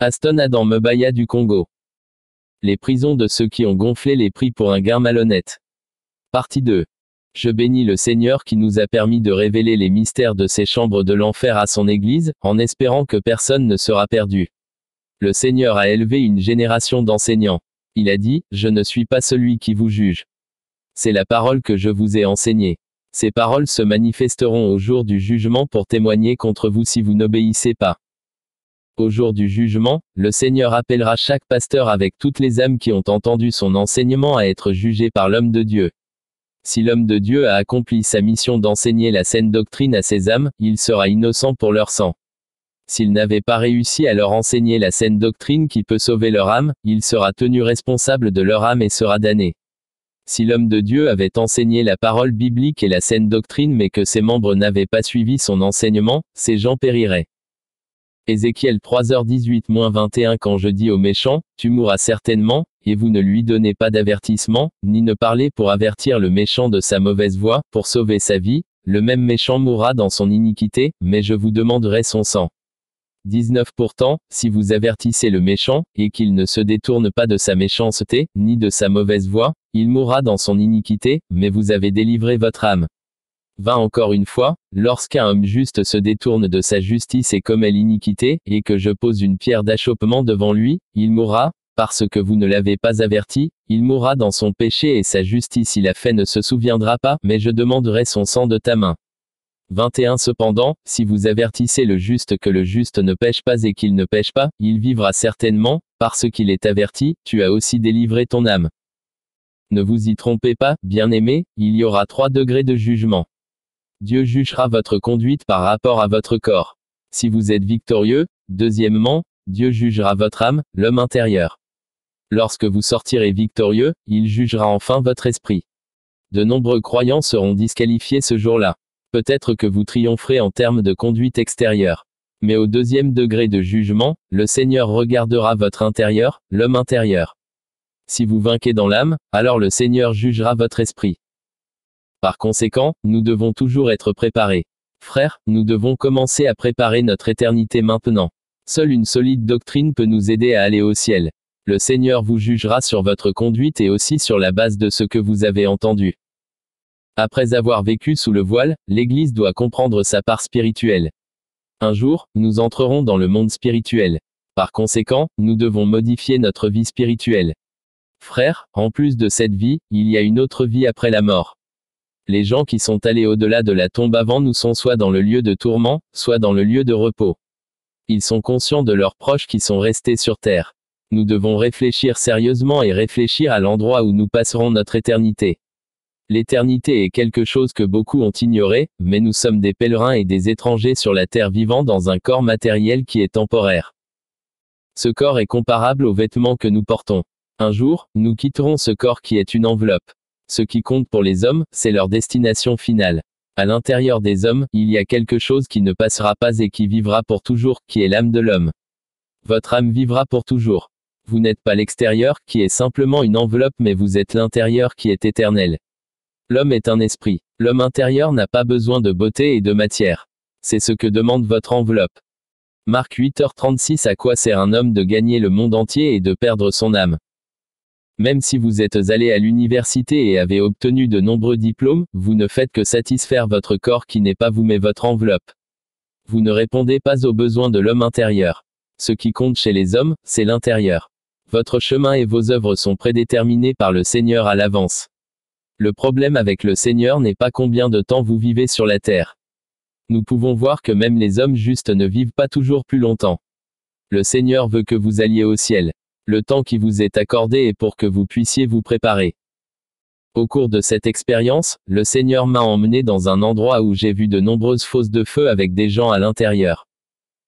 Aston Adam Mebaya du Congo. Les prisons de ceux qui ont gonflé les prix pour un gain malhonnête. Partie 2. Je bénis le Seigneur qui nous a permis de révéler les mystères de ces chambres de l'enfer à son Église, en espérant que personne ne sera perdu. Le Seigneur a élevé une génération d'enseignants. Il a dit, je ne suis pas celui qui vous juge. C'est la parole que je vous ai enseignée. Ces paroles se manifesteront au jour du jugement pour témoigner contre vous si vous n'obéissez pas. Au jour du jugement, le Seigneur appellera chaque pasteur avec toutes les âmes qui ont entendu son enseignement à être jugé par l'homme de Dieu. Si l'homme de Dieu a accompli sa mission d'enseigner la saine doctrine à ses âmes, il sera innocent pour leur sang. S'il n'avait pas réussi à leur enseigner la saine doctrine qui peut sauver leur âme, il sera tenu responsable de leur âme et sera damné. Si l'homme de Dieu avait enseigné la parole biblique et la saine doctrine mais que ses membres n'avaient pas suivi son enseignement, ces gens périraient. Ézéchiel 3h18-21. Quand je dis aux méchants, tu mourras certainement, et vous ne lui donnez pas d'avertissement, ni ne parlez pour avertir le méchant de sa mauvaise voie, pour sauver sa vie, le même méchant mourra dans son iniquité, mais je vous demanderai son sang. 19. Pourtant, si vous avertissez le méchant, et qu'il ne se détourne pas de sa méchanceté, ni de sa mauvaise voie, il mourra dans son iniquité, mais vous avez délivré votre âme. 20. Encore une fois, lorsqu'un homme juste se détourne de sa justice et commet l'iniquité, et que je pose une pierre d'achoppement devant lui, il mourra, parce que vous ne l'avez pas averti, il mourra dans son péché et sa justice il a fait ne se souviendra pas, mais je demanderai son sang de ta main. 21. Cependant, si vous avertissez le juste que le juste ne pêche pas et qu'il ne pêche pas, il vivra certainement, parce qu'il est averti, tu as aussi délivré ton âme. Ne vous y trompez pas, bien-aimés, il y aura 3 degrés de jugement. Dieu jugera votre conduite par rapport à votre corps. Si vous êtes victorieux, deuxièmement, Dieu jugera votre âme, l'homme intérieur. Lorsque vous sortirez victorieux, il jugera enfin votre esprit. De nombreux croyants seront disqualifiés ce jour-là. Peut-être que vous triompherez en termes de conduite extérieure. Mais au 2e degré de jugement, le Seigneur regardera votre intérieur, l'homme intérieur. Si vous vainquez dans l'âme, alors le Seigneur jugera votre esprit. Par conséquent, nous devons toujours être préparés. Frères, nous devons commencer à préparer notre éternité maintenant. Seule une solide doctrine peut nous aider à aller au ciel. Le Seigneur vous jugera sur votre conduite et aussi sur la base de ce que vous avez entendu. Après avoir vécu sous le voile, l'Église doit comprendre sa part spirituelle. Un jour, nous entrerons dans le monde spirituel. Par conséquent, nous devons modifier notre vie spirituelle. Frères, en plus de cette vie, il y a une autre vie après la mort. Les gens qui sont allés au-delà de la tombe avant nous sont soit dans le lieu de tourment, soit dans le lieu de repos. Ils sont conscients de leurs proches qui sont restés sur terre. Nous devons réfléchir sérieusement et réfléchir à l'endroit où nous passerons notre éternité. L'éternité est quelque chose que beaucoup ont ignoré, mais nous sommes des pèlerins et des étrangers sur la terre vivant dans un corps matériel qui est temporaire. Ce corps est comparable aux vêtements que nous portons. Un jour, nous quitterons ce corps qui est une enveloppe. Ce qui compte pour les hommes, c'est leur destination finale. À l'intérieur des hommes, il y a quelque chose qui ne passera pas et qui vivra pour toujours, qui est l'âme de l'homme. Votre âme vivra pour toujours. Vous n'êtes pas l'extérieur, qui est simplement une enveloppe, mais vous êtes l'intérieur qui est éternel. L'homme est un esprit. L'homme intérieur n'a pas besoin de beauté et de matière. C'est ce que demande votre enveloppe. Marc 8h36. À quoi sert un homme de gagner le monde entier et de perdre son âme ? Même si vous êtes allé à l'université et avez obtenu de nombreux diplômes, vous ne faites que satisfaire votre corps qui n'est pas vous mais votre enveloppe. Vous ne répondez pas aux besoins de l'homme intérieur. Ce qui compte chez les hommes, c'est l'intérieur. Votre chemin et vos œuvres sont prédéterminés par le Seigneur à l'avance. Le problème avec le Seigneur n'est pas combien de temps vous vivez sur la terre. Nous pouvons voir que même les hommes justes ne vivent pas toujours plus longtemps. Le Seigneur veut que vous alliez au ciel. Le temps qui vous est accordé est pour que vous puissiez vous préparer. Au cours de cette expérience, le Seigneur m'a emmené dans un endroit où j'ai vu de nombreuses fosses de feu avec des gens à l'intérieur.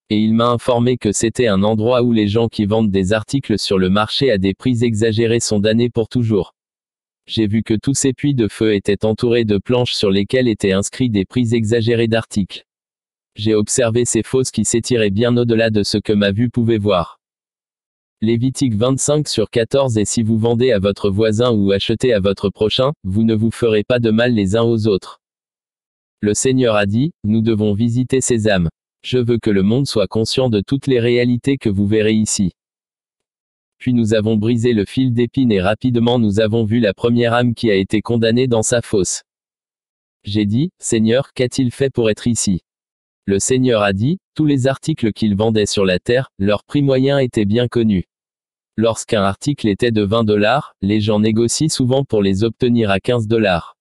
Et il m'a informé que c'était un endroit où les gens qui vendent des articles sur le marché à des prix exagérés sont damnés pour toujours. J'ai vu que tous ces puits de feu étaient entourés de planches sur lesquelles étaient inscrits des prix exagérés d'articles. J'ai observé ces fosses qui s'étiraient bien au-delà de ce que ma vue pouvait voir. Lévitique 25:14. Et si vous vendez à votre voisin ou achetez à votre prochain, vous ne vous ferez pas de mal les uns aux autres. Le Seigneur a dit, nous devons visiter ces âmes. Je veux que le monde soit conscient de toutes les réalités que vous verrez ici. Puis nous avons brisé le fil d'épines et rapidement nous avons vu la première âme qui a été condamnée dans sa fosse. J'ai dit, Seigneur, qu'a-t-il fait pour être ici? Le Seigneur a dit, tous les articles qu'il vendait sur la terre, leur prix moyen était bien connu. Lorsqu'un article était de 20 $, les gens négocient souvent pour les obtenir à 15 $.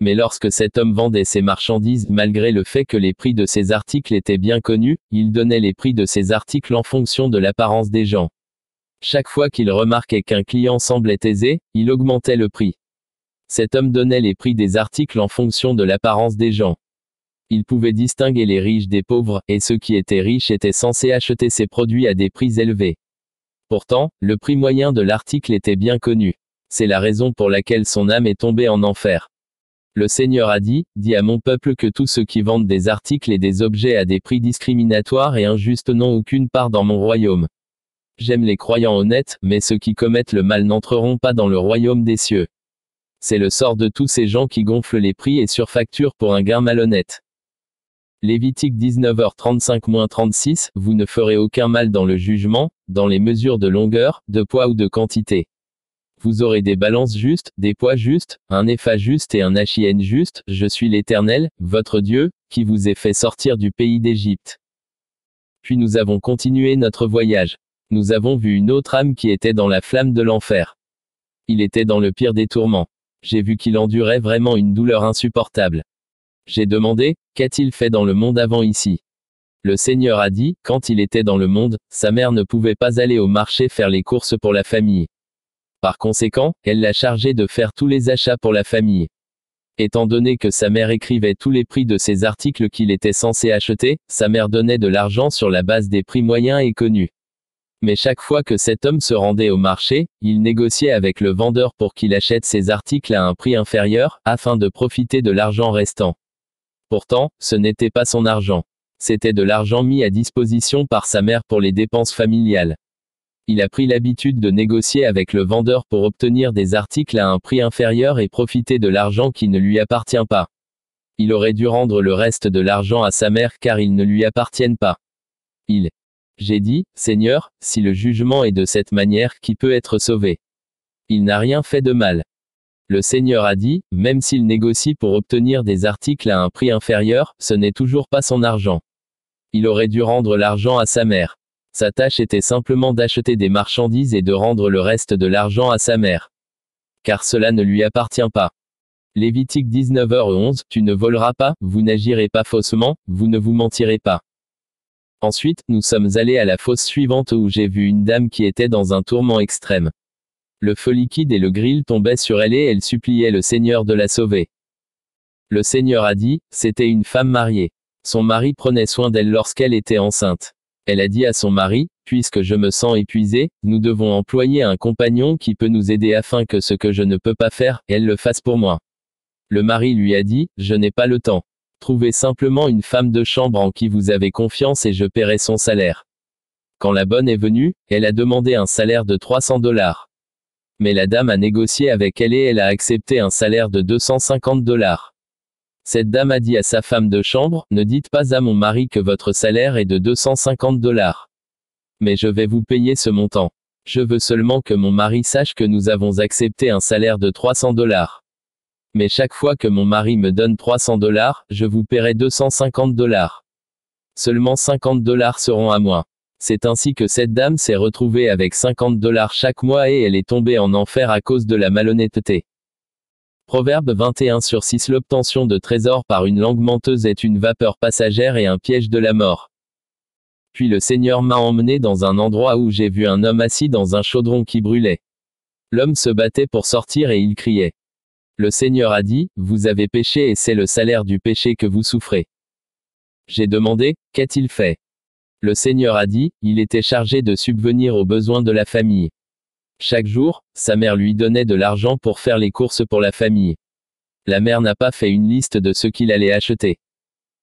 Mais lorsque cet homme vendait ses marchandises, malgré le fait que les prix de ses articles étaient bien connus, il donnait les prix de ses articles en fonction de l'apparence des gens. Chaque fois qu'il remarquait qu'un client semblait aisé, il augmentait le prix. Cet homme donnait les prix des articles en fonction de l'apparence des gens. Il pouvait distinguer les riches des pauvres, et ceux qui étaient riches étaient censés acheter ses produits à des prix élevés. Pourtant, le prix moyen de l'article était bien connu. C'est la raison pour laquelle son âme est tombée en enfer. Le Seigneur a dit, « Dis à mon peuple que tous ceux qui vendent des articles et des objets à des prix discriminatoires et injustes n'ont aucune part dans mon royaume. J'aime les croyants honnêtes, mais ceux qui commettent le mal n'entreront pas dans le royaume des cieux. » C'est le sort de tous ces gens qui gonflent les prix et surfacturent pour un gain malhonnête. Lévitique 19h35-36, vous ne ferez aucun mal dans le jugement, dans les mesures de longueur, de poids ou de quantité. Vous aurez des balances justes, des poids justes, un épha juste et un hn juste, je suis l'Éternel, votre Dieu, qui vous ai fait sortir du pays d'Égypte. Puis nous avons continué notre voyage. Nous avons vu une autre âme qui était dans la flamme de l'enfer. Il était dans le pire des tourments. J'ai vu qu'il endurait vraiment une douleur insupportable. J'ai demandé, qu'a-t-il fait dans le monde avant ici? Le Seigneur a dit, quand il était dans le monde, sa mère ne pouvait pas aller au marché faire les courses pour la famille. Par conséquent, elle l'a chargé de faire tous les achats pour la famille. Étant donné que sa mère écrivait tous les prix de ses articles qu'il était censé acheter, sa mère donnait de l'argent sur la base des prix moyens et connus. Mais chaque fois que cet homme se rendait au marché, il négociait avec le vendeur pour qu'il achète ses articles à un prix inférieur, afin de profiter de l'argent restant. Pourtant, ce n'était pas son argent. C'était de l'argent mis à disposition par sa mère pour les dépenses familiales. Il a pris l'habitude de négocier avec le vendeur pour obtenir des articles à un prix inférieur et profiter de l'argent qui ne lui appartient pas. Il aurait dû rendre le reste de l'argent à sa mère car ils ne lui appartiennent pas. J'ai dit, Seigneur, si le jugement est de cette manière, qui peut être sauvé? Il n'a rien fait de mal. Le Seigneur a dit, même s'il négocie pour obtenir des articles à un prix inférieur, ce n'est toujours pas son argent. Il aurait dû rendre l'argent à sa mère. Sa tâche était simplement d'acheter des marchandises et de rendre le reste de l'argent à sa mère. Car cela ne lui appartient pas. Lévitique 19h11, tu ne voleras pas, vous n'agirez pas faussement, vous ne vous mentirez pas. Ensuite, nous sommes allés à la fosse suivante où j'ai vu une dame qui était dans un tourment extrême. Le feu liquide et le grill tombaient sur elle et elle suppliait le Seigneur de la sauver. Le Seigneur a dit, c'était une femme mariée. Son mari prenait soin d'elle lorsqu'elle était enceinte. Elle a dit à son mari, puisque je me sens épuisée, nous devons employer un compagnon qui peut nous aider afin que ce que je ne peux pas faire, elle le fasse pour moi. Le mari lui a dit, je n'ai pas le temps. Trouvez simplement une femme de chambre en qui vous avez confiance et je paierai son salaire. Quand la bonne est venue, elle a demandé un salaire de 300 $. Mais la dame a négocié avec elle et elle a accepté un salaire de 250 $. Cette dame a dit à sa femme de chambre, ne dites pas à mon mari que votre salaire est de 250 $. Mais je vais vous payer ce montant. Je veux seulement que mon mari sache que nous avons accepté un salaire de 300 $. Mais chaque fois que mon mari me donne 300 $, je vous paierai 250 $. Seulement 50 $ seront à moi. C'est ainsi que cette dame s'est retrouvée avec 50 $ chaque mois et elle est tombée en enfer à cause de la malhonnêteté. Proverbe 21:6. L'obtention de trésors par une langue menteuse est une vapeur passagère et un piège de la mort. Puis le Seigneur m'a emmené dans un endroit où j'ai vu un homme assis dans un chaudron qui brûlait. L'homme se battait pour sortir et il criait. Le Seigneur a dit, vous avez péché et c'est le salaire du péché que vous souffrez. J'ai demandé, qu'a-t-il fait? Le Seigneur a dit, il était chargé de subvenir aux besoins de la famille. Chaque jour, sa mère lui donnait de l'argent pour faire les courses pour la famille. La mère n'a pas fait une liste de ce qu'il allait acheter.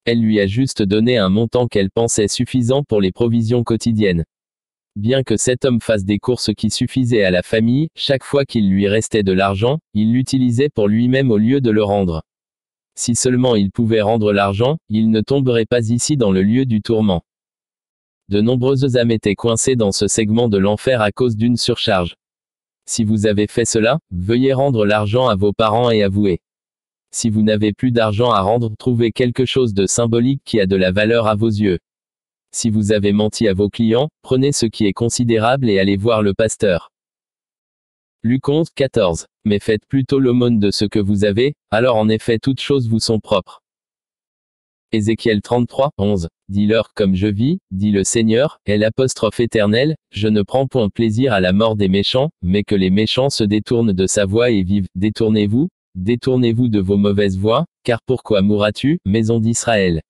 Elle lui a juste donné un montant qu'elle pensait suffisant pour les provisions quotidiennes. Bien que cet homme fasse des courses qui suffisaient à la famille, chaque fois qu'il lui restait de l'argent, il l'utilisait pour lui-même au lieu de le rendre. Si seulement il pouvait rendre l'argent, il ne tomberait pas ici dans le lieu du tourment. De nombreuses âmes étaient coincées dans ce segment de l'enfer à cause d'une surcharge. Si vous avez fait cela, veuillez rendre l'argent à vos parents et avouez. Si vous n'avez plus d'argent à rendre, trouvez quelque chose de symbolique qui a de la valeur à vos yeux. Si vous avez menti à vos clients, prenez ce qui est considérable et allez voir le pasteur. Luc 11, 14. Mais faites plutôt l'aumône de ce que vous avez, alors en effet toutes choses vous sont propres. Ézéchiel 33, 11. Dis-leur comme je vis, dit le Seigneur, et l'apostrophe éternelle, je ne prends point plaisir à la mort des méchants, mais que les méchants se détournent de sa voie et vivent. Détournez-vous de vos mauvaises voies, car pourquoi mourras-tu, maison d'Israël?